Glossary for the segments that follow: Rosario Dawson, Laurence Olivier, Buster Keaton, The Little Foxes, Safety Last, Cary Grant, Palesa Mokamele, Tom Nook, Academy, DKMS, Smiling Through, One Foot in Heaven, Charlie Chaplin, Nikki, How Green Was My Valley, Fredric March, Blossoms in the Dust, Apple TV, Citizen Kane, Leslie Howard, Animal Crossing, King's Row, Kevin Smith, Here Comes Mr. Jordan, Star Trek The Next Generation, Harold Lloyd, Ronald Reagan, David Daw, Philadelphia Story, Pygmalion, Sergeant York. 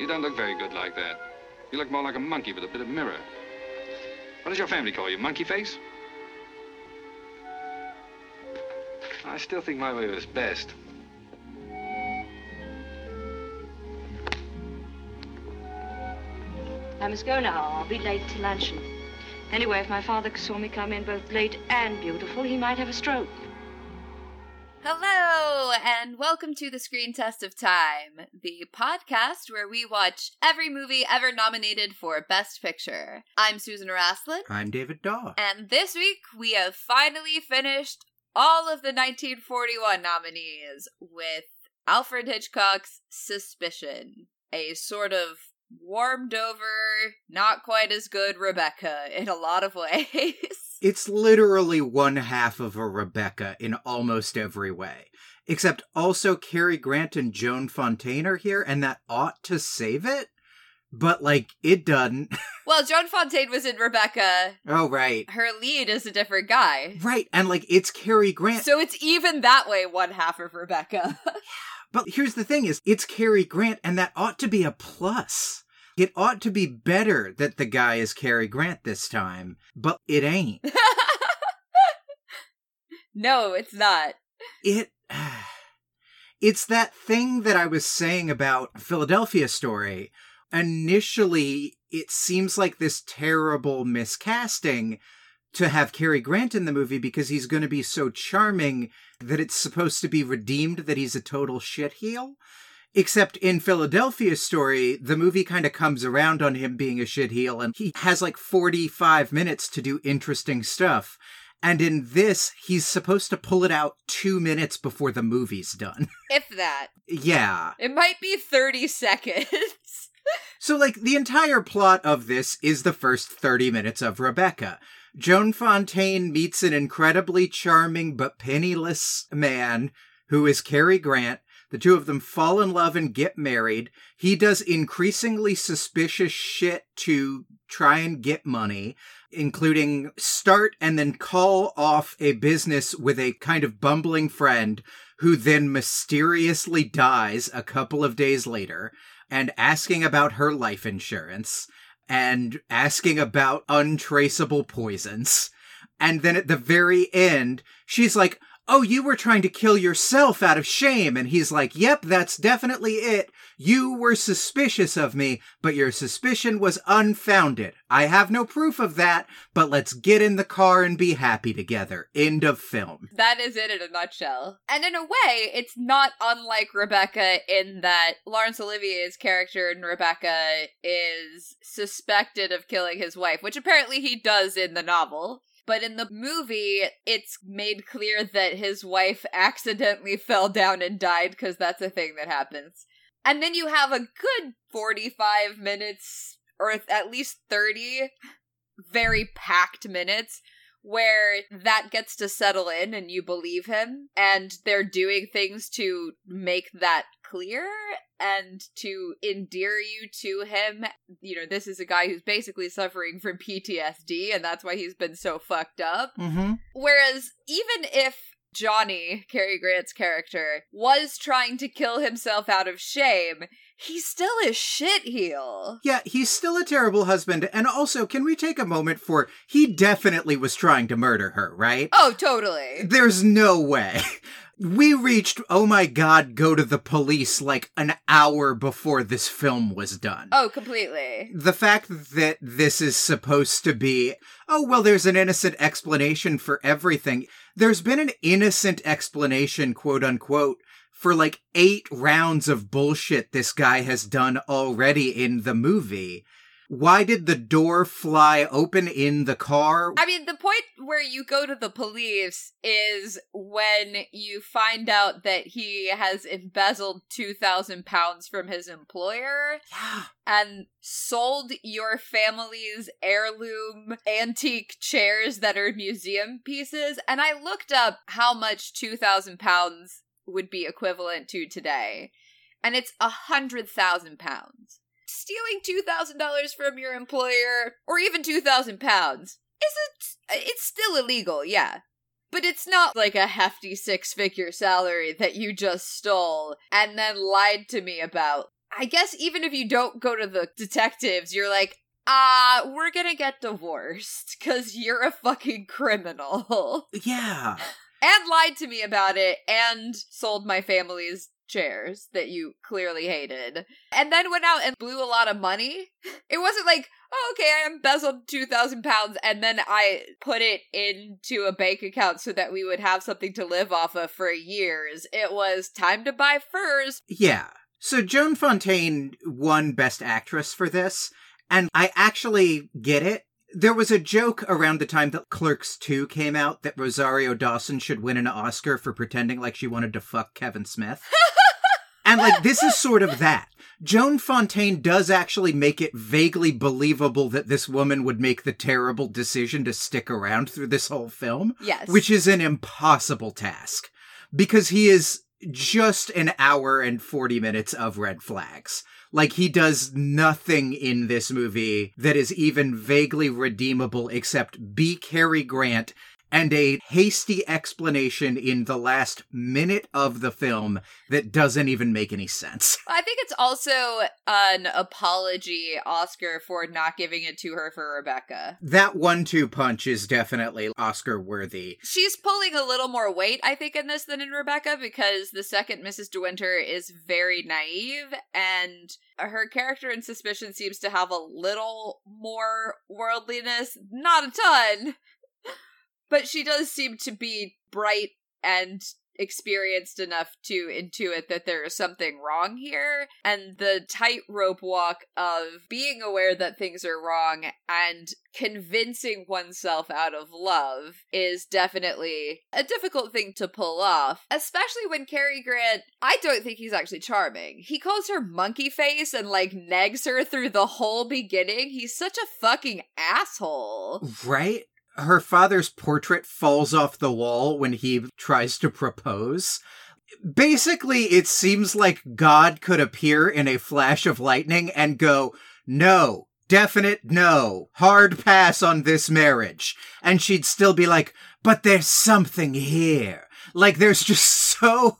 You don't look very good like that. You look more like a monkey with a bit of mirror. What does your family call you, monkey face? I still think my way was best. I must go now. I'll be late to luncheon. Anyway, if my father saw me come in both late and beautiful, he might have a stroke. Hello, and welcome to the Screen Test of Time, the podcast where we watch every movie ever nominated for Best Picture. I'm Suzan Rasslin. I'm David Daw. And this week, we have finally finished all of the 1941 nominees with Alfred Hitchcock's Suspicion, a sort of warmed over, not quite as good Rebecca in a lot of ways. It's literally one half of a Rebecca in almost every way. Except also Cary Grant and Joan Fontaine are here, and that ought to save it. But, like, it doesn't. Well, Joan Fontaine was in Rebecca. Oh, right. Her lead is a different guy. Right, and, like, it's Cary Grant. So it's even that way one half of Rebecca. Yeah. But here's the thing is, it's Cary Grant, and that ought to be a plus. It ought to be better that the guy is Cary Grant this time, but it ain't. No, it's not. It's that thing that I was saying about Philadelphia Story. Initially, it seems like this terrible miscasting to have Cary Grant in the movie because he's going to be so charming that it's supposed to be redeemed that he's a total shitheel. Except in Philadelphia Story, the movie kind of comes around on him being a shitheel, and he has like 45 minutes to do interesting stuff. And in this, he's supposed to pull it out 2 minutes before the movie's done. If that. Yeah. It might be 30 seconds. So, like, the entire plot of this is the first 30 minutes of Rebecca. Joan Fontaine meets an incredibly charming but penniless man who is Cary Grant. The two of them fall in love and get married. He does increasingly suspicious shit to try and get money, including start and then call off a business with a kind of bumbling friend who then mysteriously dies a couple of days later, and asking about her life insurance, and asking about untraceable poisons. And then at the very end, she's like, oh, you were trying to kill yourself out of shame. And he's like, yep, that's definitely it. You were suspicious of me, but your suspicion was unfounded. I have no proof of that, but let's get in the car and be happy together. End of film. That is it in a nutshell. And in a way, it's not unlike Rebecca in that Laurence Olivier's character in Rebecca is suspected of killing his wife, which apparently he does in the novel. But in the movie, it's made clear that his wife accidentally fell down and died because that's a thing that happens. And then you have a good 45 minutes, or at least 30, very packed minutes, where that gets to settle in and you believe him. And they're doing things to make that clear and to endear you to him. You know, this is a guy who's basically suffering from PTSD, and that's why he's been so fucked up. Mm-hmm. Whereas even if Johnny, Cary Grant's character, was trying to kill himself out of shame, he's still a shitheel. Yeah, he's still a terrible husband. And also, can we take a moment for, he definitely was trying to murder her, right? Oh, totally. There's no way. We reached, oh my god, go to the police like an hour before this film was done. Oh, completely. The fact that this is supposed to be, oh, well, there's an innocent explanation for everything. There's been an innocent explanation, quote unquote, for like 8 rounds of bullshit this guy has done already in the movie. Why did the door fly open in the car? I mean, the point where you go to the police is when you find out that he has embezzled 2,000 pounds from his employer. Yeah. And sold your family's heirloom antique chairs that are museum pieces. And I looked up how much 2,000 pounds would be equivalent to today. And it's 100,000 pounds. Stealing $2,000 from your employer, or even 2,000 pounds, it's still illegal, yeah. But it's not like a hefty 6-figure salary that you just stole and then lied to me about. I guess even if you don't go to the detectives, you're like, we're gonna get divorced because you're a fucking criminal. Yeah. And lied to me about it and sold my family's chairs that you clearly hated. And then went out and blew a lot of money. It wasn't like, oh, okay, I embezzled 2,000 pounds and then I put it into a bank account so that we would have something to live off of for years. It was time to buy furs. Yeah. So Joan Fontaine won Best Actress for this, and I actually get it. There was a joke around the time that Clerks 2 came out that Rosario Dawson should win an Oscar for pretending like she wanted to fuck Kevin Smith. And, like, this is sort of that. Joan Fontaine does actually make it vaguely believable that this woman would make the terrible decision to stick around through this whole film. Yes. Which is an impossible task. Because he is just an hour and 40 minutes of red flags. Like, he does nothing in this movie that is even vaguely redeemable except be Cary Grant and a hasty explanation in the last minute of the film that doesn't even make any sense. I think it's also an apology Oscar for not giving it to her for Rebecca. That 1-2 punch is definitely Oscar worthy. She's pulling a little more weight, I think, in this than in Rebecca, because the second Mrs. De Winter is very naive, and her character in Suspicion seems to have a little more worldliness. Not a ton. But she does seem to be bright and experienced enough to intuit that there is something wrong here. And the tightrope walk of being aware that things are wrong and convincing oneself out of love is definitely a difficult thing to pull off, especially when Cary Grant, I don't think he's actually charming. He calls her monkey face and, like, nags her through the whole beginning. He's such a fucking asshole. Right? Her father's portrait falls off the wall when he tries to propose. Basically, it seems like God could appear in a flash of lightning and go, no, definite no, hard pass on this marriage. And she'd still be like, but there's something here. Like, there's just so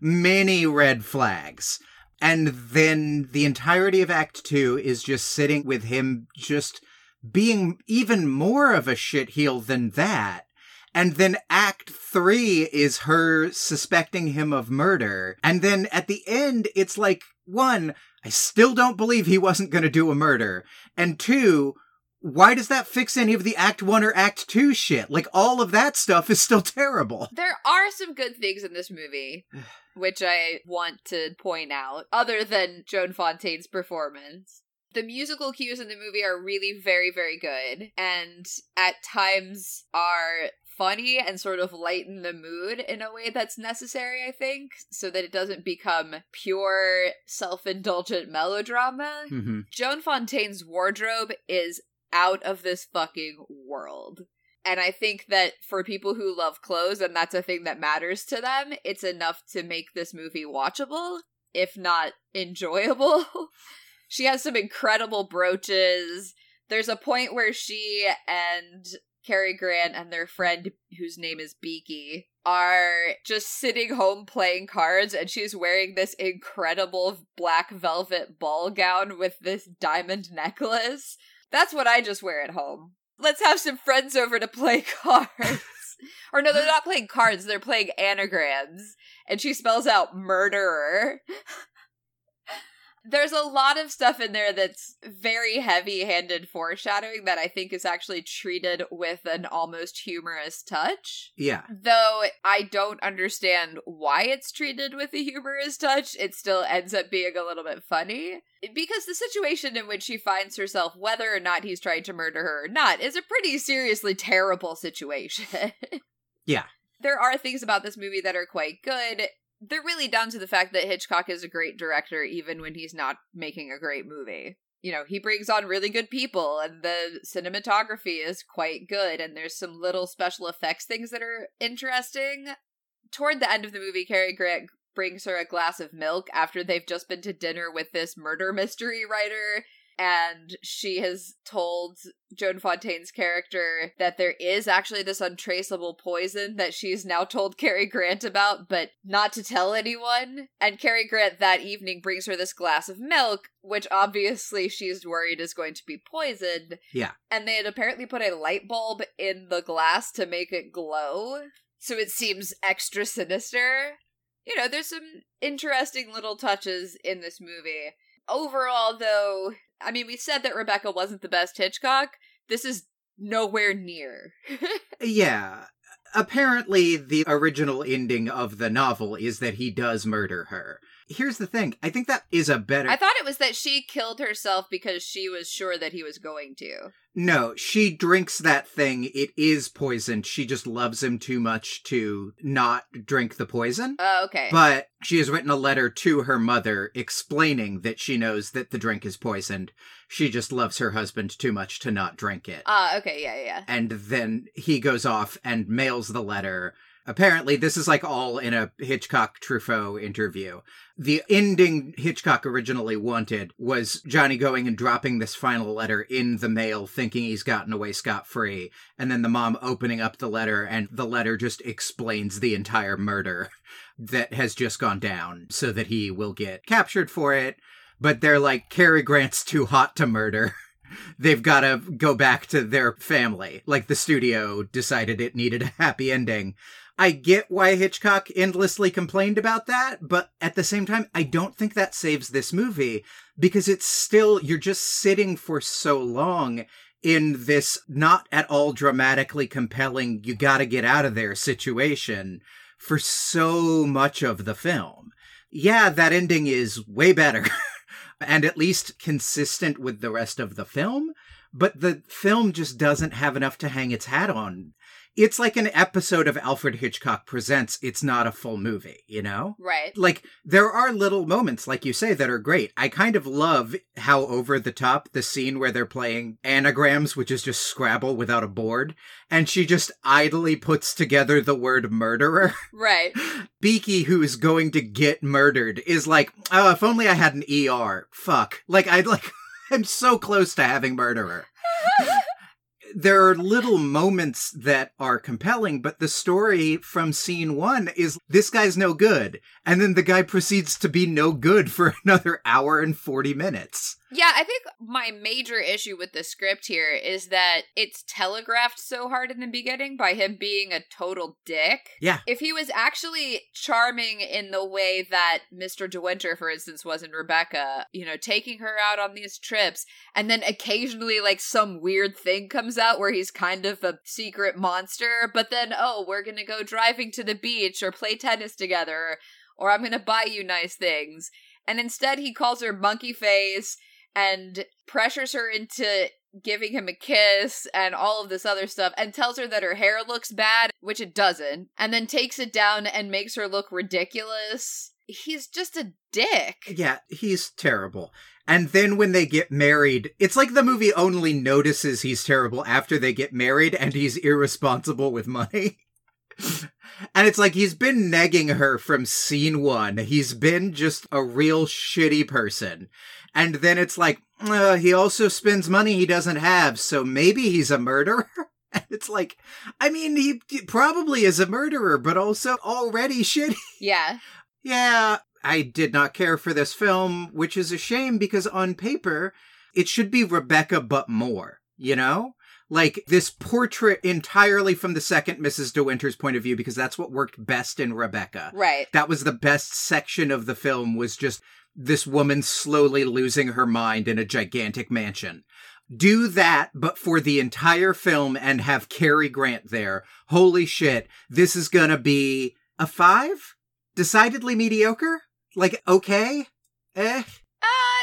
many red flags. And then the entirety of Act 2 is just sitting with him just being even more of a shitheel than that. And then Act 3 is her suspecting him of murder. And then at the end, it's like, 1, I still don't believe he wasn't going to do a murder. And 2, why does that fix any of the Act 1 or Act 2 shit? Like, all of that stuff is still terrible. There are some good things in this movie, which I want to point out, other than Joan Fontaine's performance. The musical cues in the movie are really very, very good, and at times are funny and sort of lighten the mood in a way that's necessary, I think, so that it doesn't become pure self-indulgent melodrama. Mm-hmm. Joan Fontaine's wardrobe is out of this fucking world. And I think that for people who love clothes, and that's a thing that matters to them, it's enough to make this movie watchable, if not enjoyable. She has some incredible brooches. There's a point where she and Cary Grant and their friend, whose name is Beaky, are just sitting home playing cards, and she's wearing this incredible black velvet ball gown with this diamond necklace. That's what I just wear at home. Let's have some friends over to play cards. Or no, they're not playing cards, they're playing anagrams. And she spells out murderer. There's a lot of stuff in there that's very heavy-handed foreshadowing that I think is actually treated with an almost humorous touch. Yeah. Though I don't understand why it's treated with a humorous touch, it still ends up being a little bit funny. Because the situation in which she finds herself, whether or not he's trying to murder her or not, is a pretty seriously terrible situation. Yeah. There are things about this movie that are quite good. They're really down to the fact that Hitchcock is a great director even when he's not making a great movie. You know, he brings on really good people, and the cinematography is quite good, and there's some little special effects things that are interesting. Toward the end of the movie, Cary Grant brings her a glass of milk after they've just been to dinner with this murder mystery writer, and she has told Joan Fontaine's character that there is actually this untraceable poison that she's now told Cary Grant about, but not to tell anyone. And Cary Grant that evening brings her this glass of milk, which obviously she's worried is going to be poisoned. Yeah. And they had apparently put a light bulb in the glass to make it glow, so it seems extra sinister. You know, there's some interesting little touches in this movie. Overall, though, I mean, we said that Rebecca wasn't the best Hitchcock. This is nowhere near. Yeah. Apparently, the original ending of the novel is that he does murder her. Here's the thing. I think that is a better... I thought it was that she killed herself because she was sure that he was going to. No, she drinks that thing. It is poisoned. She just loves him too much to not drink the poison. Oh, okay. But she has written a letter to her mother explaining that she knows that the drink is poisoned. She just loves her husband too much to not drink it. Okay, yeah. And then he goes off and mails the letter. Apparently, this is like all in a Hitchcock-Truffaut interview. The ending Hitchcock originally wanted was Johnny going and dropping this final letter in the mail, thinking he's gotten away scot-free, and then the mom opening up the letter, and the letter just explains the entire murder that has just gone down, so that he will get captured for it. But they're like, Cary Grant's too hot to murder. They've got to go back to their family. Like, the studio decided it needed a happy ending. I get why Hitchcock endlessly complained about that, but at the same time, I don't think that saves this movie, because it's still, you're just sitting for so long in this not at all dramatically compelling, you gotta get out of there situation for so much of the film. Yeah, that ending is way better, and at least consistent with the rest of the film, but the film just doesn't have enough to hang its hat on. It's like an episode of Alfred Hitchcock Presents. It's not a full movie, you know? Right. Like, there are little moments, like you say, that are great. I kind of love how over the top the scene where they're playing anagrams, which is just Scrabble without a board, and she just idly puts together the word murderer. Right. Beaky, who is going to get murdered, is like, oh, if only I had an ER. Fuck. I'm so close to having murderer. There are little moments that are compelling, but the story from scene one is this guy's no good. And then the guy proceeds to be no good for another hour and 40 minutes. Yeah, I think my major issue with the script here is that it's telegraphed so hard in the beginning by him being a total dick. Yeah. If he was actually charming in the way that Mr. De Winter, for instance, was in Rebecca, you know, taking her out on these trips, and then occasionally, like, some weird thing comes out where he's kind of a secret monster, but then, oh, we're gonna go driving to the beach or play tennis together, or I'm gonna buy you nice things. And instead he calls her monkey face and pressures her into giving him a kiss and all of this other stuff, and tells her that her hair looks bad, which it doesn't, and then takes it down and makes her look ridiculous. He's just a dick. Yeah, he's terrible. And then when they get married, it's like the movie only notices he's terrible after they get married and he's irresponsible with money. And it's like, he's been negging her from scene one. He's been just a real shitty person. And then it's like, he also spends money he doesn't have, so maybe he's a murderer? And it's like, I mean, he probably is a murderer, but also already shitty. Yeah. Yeah, I did not care for this film, which is a shame, because on paper, it should be Rebecca but more, you know? Like, this portrait entirely from the second Mrs. De Winter's point of view, because that's what worked best in Rebecca. Right. That was the best section of the film, was just this woman slowly losing her mind in a gigantic mansion. Do that, but for the entire film, and have Cary Grant there. Holy shit, this is gonna be a 5? Decidedly mediocre? Like, okay? Eh?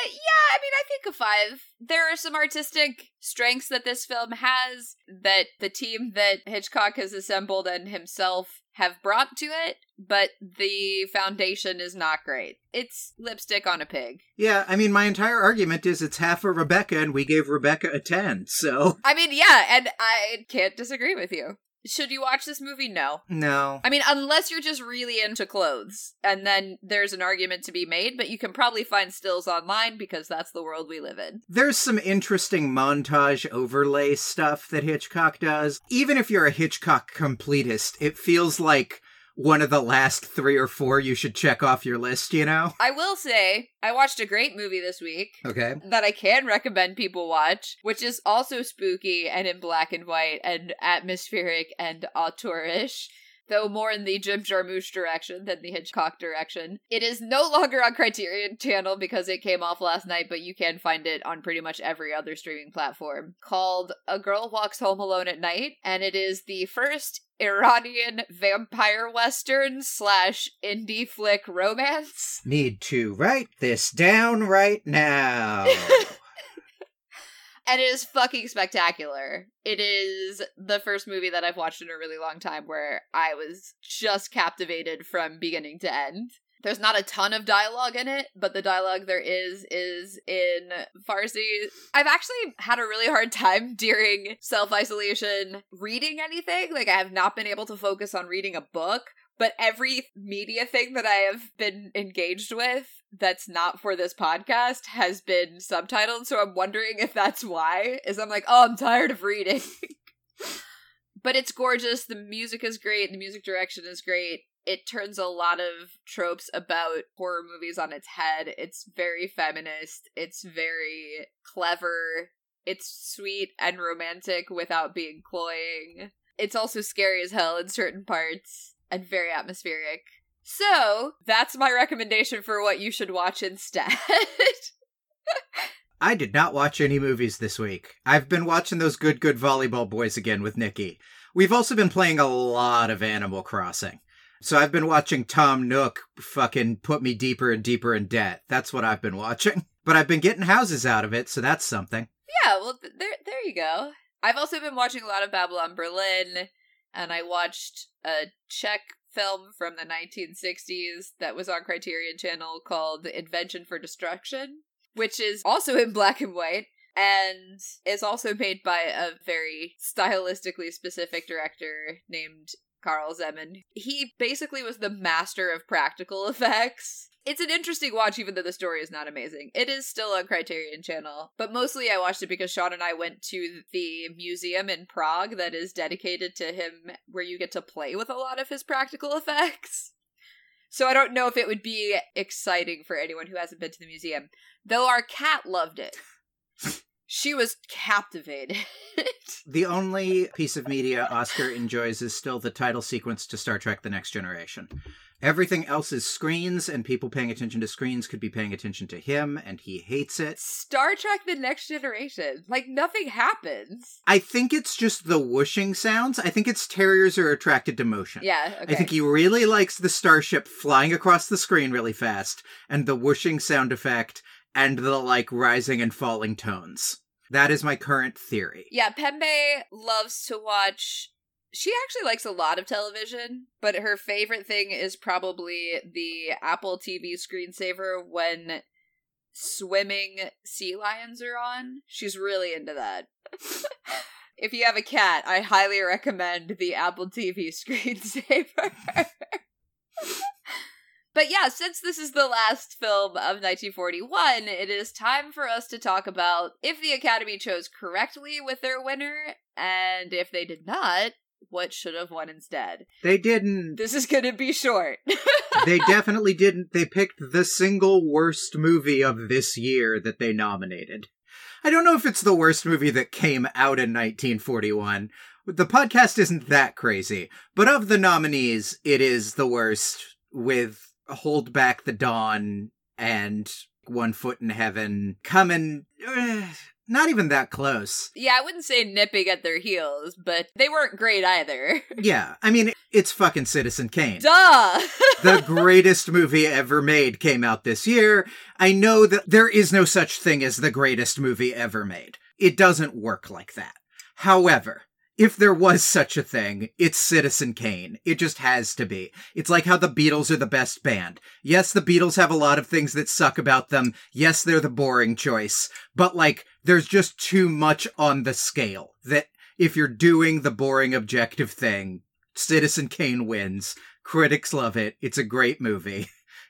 Yeah, I mean, I think a 5. There are some artistic strengths that this film has that the team that Hitchcock has assembled and himself have brought to it, but the foundation is not great. It's lipstick on a pig. Yeah, I mean, my entire argument is it's half a Rebecca, and we gave Rebecca a 10, so... I mean, yeah, and I can't disagree with you. Should you watch this movie? No. No. I mean, unless you're just really into clothes, and then there's an argument to be made, but you can probably find stills online because that's the world we live in. There's some interesting montage overlay stuff that Hitchcock does. Even if you're a Hitchcock completist, it feels like one of the last 3 or 4 you should check off your list, you know? I will say, I watched a great movie this week. Okay. That I can recommend people watch, which is also spooky and in black and white and atmospheric and auteurish, though more in the Jim Jarmusch direction than the Hitchcock direction. It is no longer on Criterion Channel because it came off last night, but you can find it on pretty much every other streaming platform, called A Girl Walks Home Alone at Night, and it is the first Iranian vampire western / indie flick romance. Need to write this down right now. And it is fucking spectacular. It is the first movie that I've watched in a really long time where I was just captivated from beginning to end. There's not a ton of dialogue in it, but the dialogue there is in Farsi. I've actually had a really hard time during self-isolation reading anything. Like, I have not been able to focus on reading a book, but every media thing that I have been engaged with that's not for this podcast has been subtitled, so I'm wondering if that's why, is I'm like, oh, I'm tired of reading. But it's gorgeous. The music is great. The music direction is great. It turns a lot of tropes about horror movies on its head. It's very feminist. It's very clever. It's sweet and romantic without being cloying. It's also scary as hell in certain parts and very atmospheric. So that's my recommendation for what you should watch instead. I did not watch any movies this week. I've been watching those good volleyball boys again with Nikki. We've also been playing a lot of Animal Crossing. So I've been watching Tom Nook fucking put me deeper and deeper in debt. That's what I've been watching. But I've been getting houses out of it, so that's something. Yeah, well, there you go. I've also been watching a lot of Babylon Berlin, and I watched a Czech film from the 1960s that was on Criterion Channel called Invention for Destruction, which is also in black and white, and is also made by a very stylistically specific director named Carl Zeman. He basically was the master of practical effects. It's an interesting watch, even though the story is not amazing. It is still on Criterion Channel, but mostly I watched it because Sean and I went to the museum in Prague that is dedicated to him, where you get to play with a lot of his practical effects. So I don't know if it would be exciting for anyone who hasn't been to the museum, though our cat loved it. She was captivated. The only piece of media Oscar enjoys is still the title sequence to Star Trek The Next Generation. Everything else is screens, and people paying attention to screens could be paying attention to him, and he hates it. Star Trek The Next Generation. Like, nothing happens. I think it's just the whooshing sounds. I think it's terriers are attracted to motion. Yeah, okay. I think he really likes the starship flying across the screen really fast, and the whooshing sound effect, and the, like, rising and falling tones. That is my current theory. Yeah, Pembe loves to watch... She actually likes a lot of television, but her favorite thing is probably the Apple TV screensaver when swimming sea lions are on. She's really into that. If you have a cat, I highly recommend the Apple TV screensaver. But yeah, since this is the last film of 1941, it is time for us to talk about if the Academy chose correctly with their winner, and if they did not, what should have won instead. They didn't. This is going to be short. They definitely didn't. They picked the single worst movie of this year that they nominated. I don't know if it's the worst movie that came out in 1941. The podcast isn't that crazy, but of the nominees, it is the worst, with Hold Back the Dawn and One Foot in Heaven coming not even that close. Yeah, I wouldn't say nipping at their heels, but they weren't great either. Yeah, I mean, it's fucking Citizen Kane. Duh! The greatest movie ever made came out this year. I know that there is no such thing as the greatest movie ever made. It doesn't work like that. However, if there was such a thing, it's Citizen Kane. It just has to be. It's like how the Beatles are the best band. Yes, the Beatles have a lot of things that suck about them. Yes, they're the boring choice. But, like, there's just too much on the scale that if you're doing the boring objective thing, Citizen Kane wins. Critics love it. It's a great movie.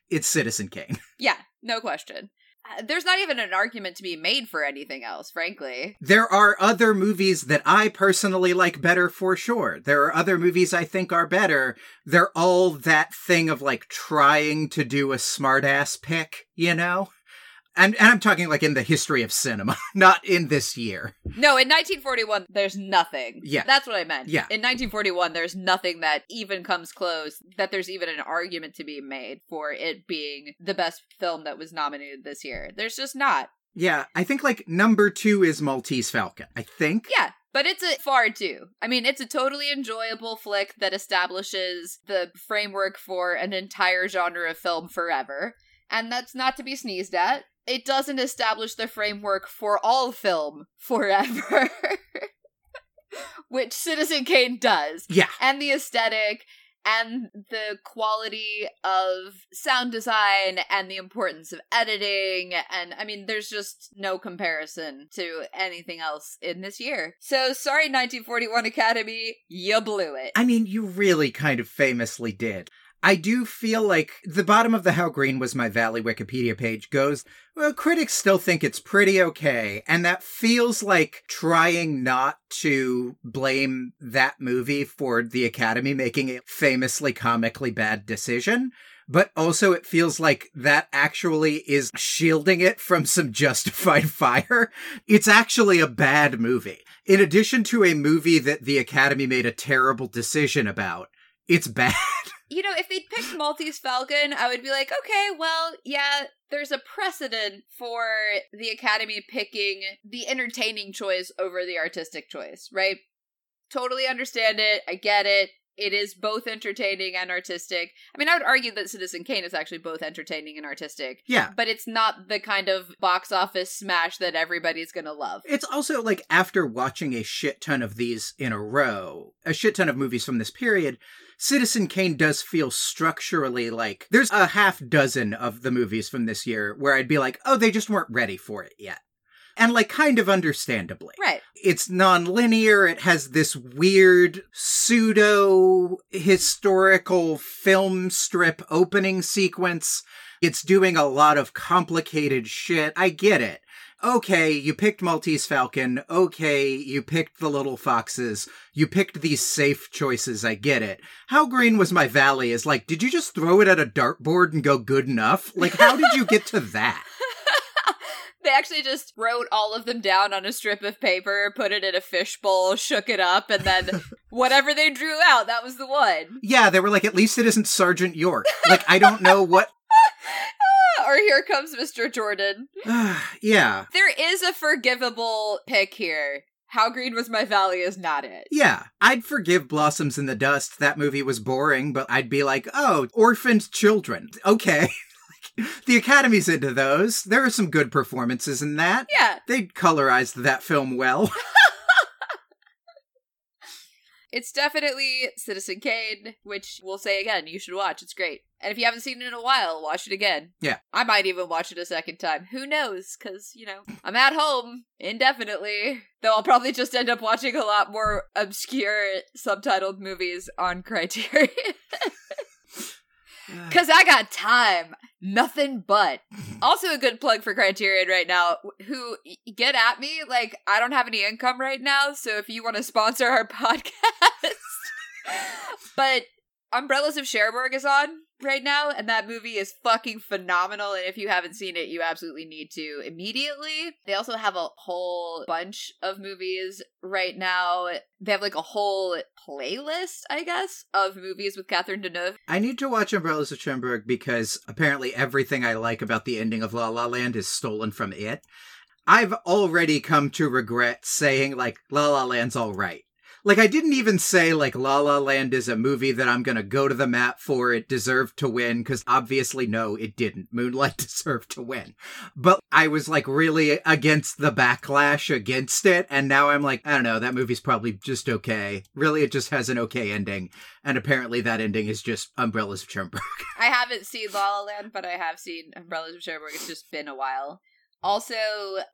It's Citizen Kane. Yeah, no question. There's not even an argument to be made for anything else, frankly. There are other movies that I personally like better, for sure. There are other movies I think are better. They're all that thing of, like, trying to do a smartass pick, you know? And I'm talking, like, in the history of cinema, not in this year. No, in 1941, there's nothing. Yeah. That's what I meant. Yeah. In 1941, there's nothing that even comes close, that there's even an argument to be made for it being the best film that was nominated this year. There's just not. Yeah, I think, like, number 2 is Maltese Falcon, I think. Yeah. But it's a far too. I mean, it's a totally enjoyable flick that establishes the framework for an entire genre of film forever. And that's not to be sneezed at. It doesn't establish the framework for all film forever, which Citizen Kane does. Yeah. And the aesthetic and the quality of sound design and the importance of editing. And I mean, there's just no comparison to anything else in this year. So sorry, 1941 Academy, you blew it. I mean, you really kind of famously did. I do feel like the bottom of the How Green Was My Valley Wikipedia page goes, well, critics still think it's pretty okay. And that feels like trying not to blame that movie for the Academy making a famously comically bad decision. But also it feels like that actually is shielding it from some justified fire. It's actually a bad movie. In addition to a movie that the Academy made a terrible decision about, it's bad. You know, if they'd picked Maltese Falcon, I would be like, okay, well, yeah, there's a precedent for the Academy picking the entertaining choice over the artistic choice, right? Totally understand it. I get it. It is both entertaining and artistic. I mean, I would argue that Citizen Kane is actually both entertaining and artistic. Yeah. But it's not the kind of box office smash that everybody's going to love. It's also like after watching a shit ton of these in a row, a shit ton of movies from this period, Citizen Kane does feel structurally like there's a half dozen of the movies from this year where I'd be like, oh, they just weren't ready for it yet. And, like, kind of understandably. Right. It's non-linear. It has this weird pseudo-historical film strip opening sequence. It's doing a lot of complicated shit. I get it. Okay, you picked Maltese Falcon. Okay, you picked The Little Foxes. You picked these safe choices. I get it. How Green Was My Valley is like, did you just throw it at a dartboard and go good enough? Like, how did you get to that? They actually just wrote all of them down on a strip of paper, put it in a fishbowl, shook it up, and then whatever they drew out, that was the one. Yeah, they were like, at least it isn't Sergeant York. Like, I don't know what... Or here comes Mr. Jordan. Yeah. There is a forgivable pick here. How Green Was My Valley is not it. Yeah. I'd forgive Blossoms in the Dust. That movie was boring, but I'd be like, oh, orphaned children. Okay. The Academy's into those. There are some good performances in that. Yeah. They colorized that film well. It's definitely Citizen Kane, which we'll say again, you should watch. It's great. And if you haven't seen it in a while, watch it again. Yeah. I might even watch it a second time. Who knows? Because, you know, I'm at home indefinitely. Though I'll probably just end up watching a lot more obscure subtitled movies on Criterion. Because I got time. Nothing but. Also a good plug for Criterion right now, who, get at me, like, I don't have any income right now, so if you want to sponsor our podcast. But Umbrellas of Cherbourg is on right now, and that movie is fucking phenomenal, and if you haven't seen it, you absolutely need to immediately. They also have a whole bunch of movies right now. They have like a whole playlist, I guess, of movies with Catherine Deneuve. I need to watch Umbrellas of Cherbourg because apparently everything I like about the ending of La La Land is stolen from it. I've already come to regret saying, like, La La Land's all right. Like, I didn't even say, like, La La Land is a movie that I'm gonna go to the mat for. It deserved to win, because obviously, no, it didn't. Moonlight deserved to win. But I was, like, really against the backlash against it, and now I'm like, I don't know, that movie's probably just okay. Really, it just has an okay ending, and apparently that ending is just Umbrellas of Cherbourg. I haven't seen La La Land, but I have seen Umbrellas of Cherbourg. It's just been a while. Also,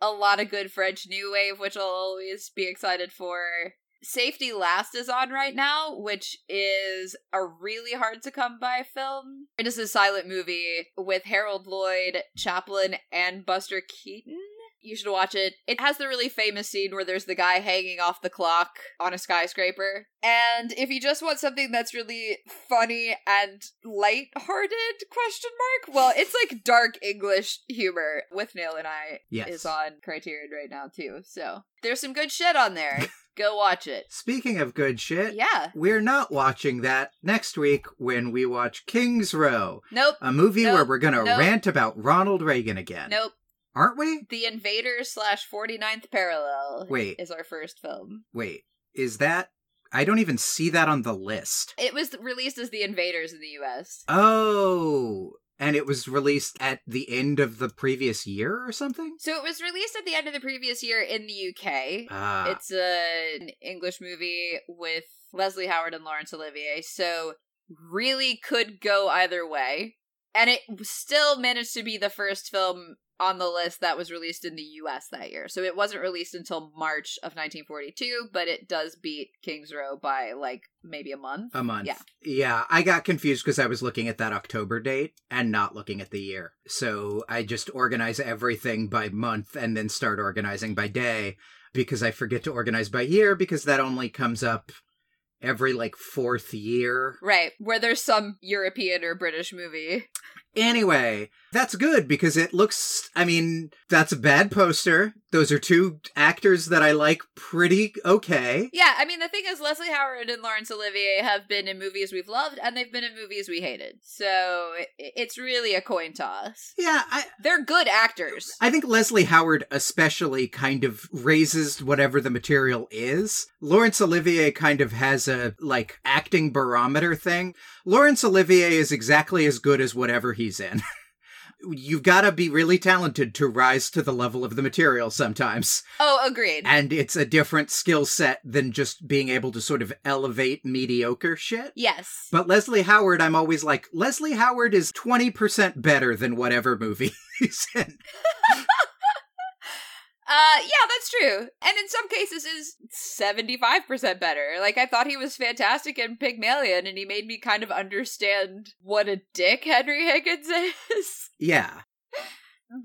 a lot of good French New Wave, which I'll always be excited for. Safety Last is on right now, which is a really hard-to-come-by film. It is a silent movie with Harold Lloyd, Chaplin, and Buster Keaton. You should watch it. It has the really famous scene where there's the guy hanging off the clock on a skyscraper. And if you just want something that's really funny and lighthearted, question mark, well, it's like dark English humor with Nail and I is on Criterion right now, too. So there's some good shit on there. Go watch it. Speaking of good shit, we're not watching that next week when we watch King's Row. Nope. A movie where we're going to rant about Ronald Reagan again. Nope. Aren't we? The Invaders / 49th Parallel is our first film. Wait, is that... I don't even see that on the list. It was released as The Invaders in the U.S. Oh, and it was released at the end of the previous year or something? So it was released at the end of the previous year in the U.K. It's an English movie with Leslie Howard and Laurence Olivier, so really could go either way. And it still managed to be the first film on the list that was released in the U.S. that year. So it wasn't released until March of 1942, but it does beat King's Row by, like, maybe a month. A month. Yeah, I got confused because I was looking at that October date and not looking at the year. So I just organize everything by month and then start organizing by day because I forget to organize by year because that only comes up every, like, fourth year. Right, where there's some European or British movie. Anyway, that's good because it looks, I mean, that's a bad poster. Those are two actors that I like pretty okay. Yeah, I mean, the thing is Leslie Howard and Laurence Olivier have been in movies we've loved and they've been in movies we hated. So it's really a coin toss. Yeah. They're good actors. I think Leslie Howard especially kind of raises whatever the material is. Laurence Olivier kind of has a, like, acting barometer thing. Laurence Olivier is exactly as good as whatever he's in. You've got to be really talented to rise to the level of the material sometimes. Oh, agreed. And it's a different skill set than just being able to sort of elevate mediocre shit. Yes. But Leslie Howard, I'm always like, Leslie Howard is 20% better than whatever movie he's in. Yeah, that's true. And in some cases is 75% better. Like, I thought he was fantastic in Pygmalion, and he made me kind of understand what a dick Henry Higgins is. Yeah.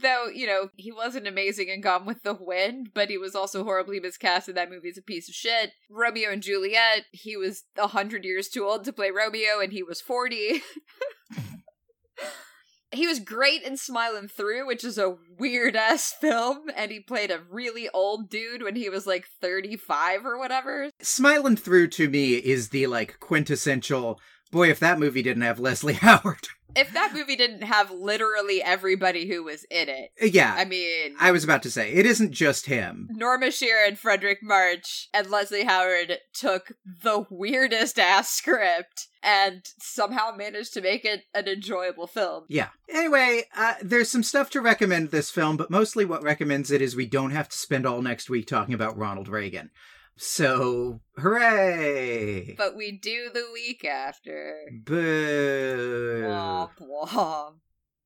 Though, you know, he wasn't amazing in Gone with the Wind, but he was also horribly miscast in that movie's a piece of shit. Romeo and Juliet, he was 100 years too old to play Romeo, and he was 40. He was great in Smiling Through, which is a weird-ass film, and he played a really old dude when he was, like, 35 or whatever. Smiling Through, to me, is the, like, quintessential, boy, if that movie didn't have Leslie Howard. If that movie didn't have literally everybody who was in it. Yeah. I mean... I was about to say, it isn't just him. Norma Shearer and Frederick March and Leslie Howard took the weirdest-ass script and somehow managed to make it an enjoyable film. Yeah. Anyway, there's some stuff to recommend this film, but mostly what recommends it is we don't have to spend all next week talking about Ronald Reagan. So, hooray! But we do the week after. Boo! Womp womp.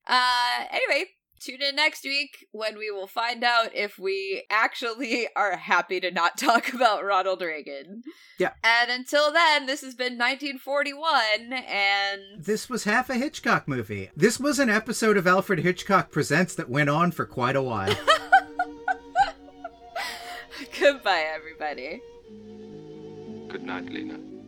Anyway, tune in next week when we will find out if we actually are happy to not talk about Ronald Reagan. Yeah. And until then, this has been 1941, and... This was half a Hitchcock movie. This was an episode of Alfred Hitchcock Presents that went on for quite a while. Goodbye, everybody. Good night, Lena.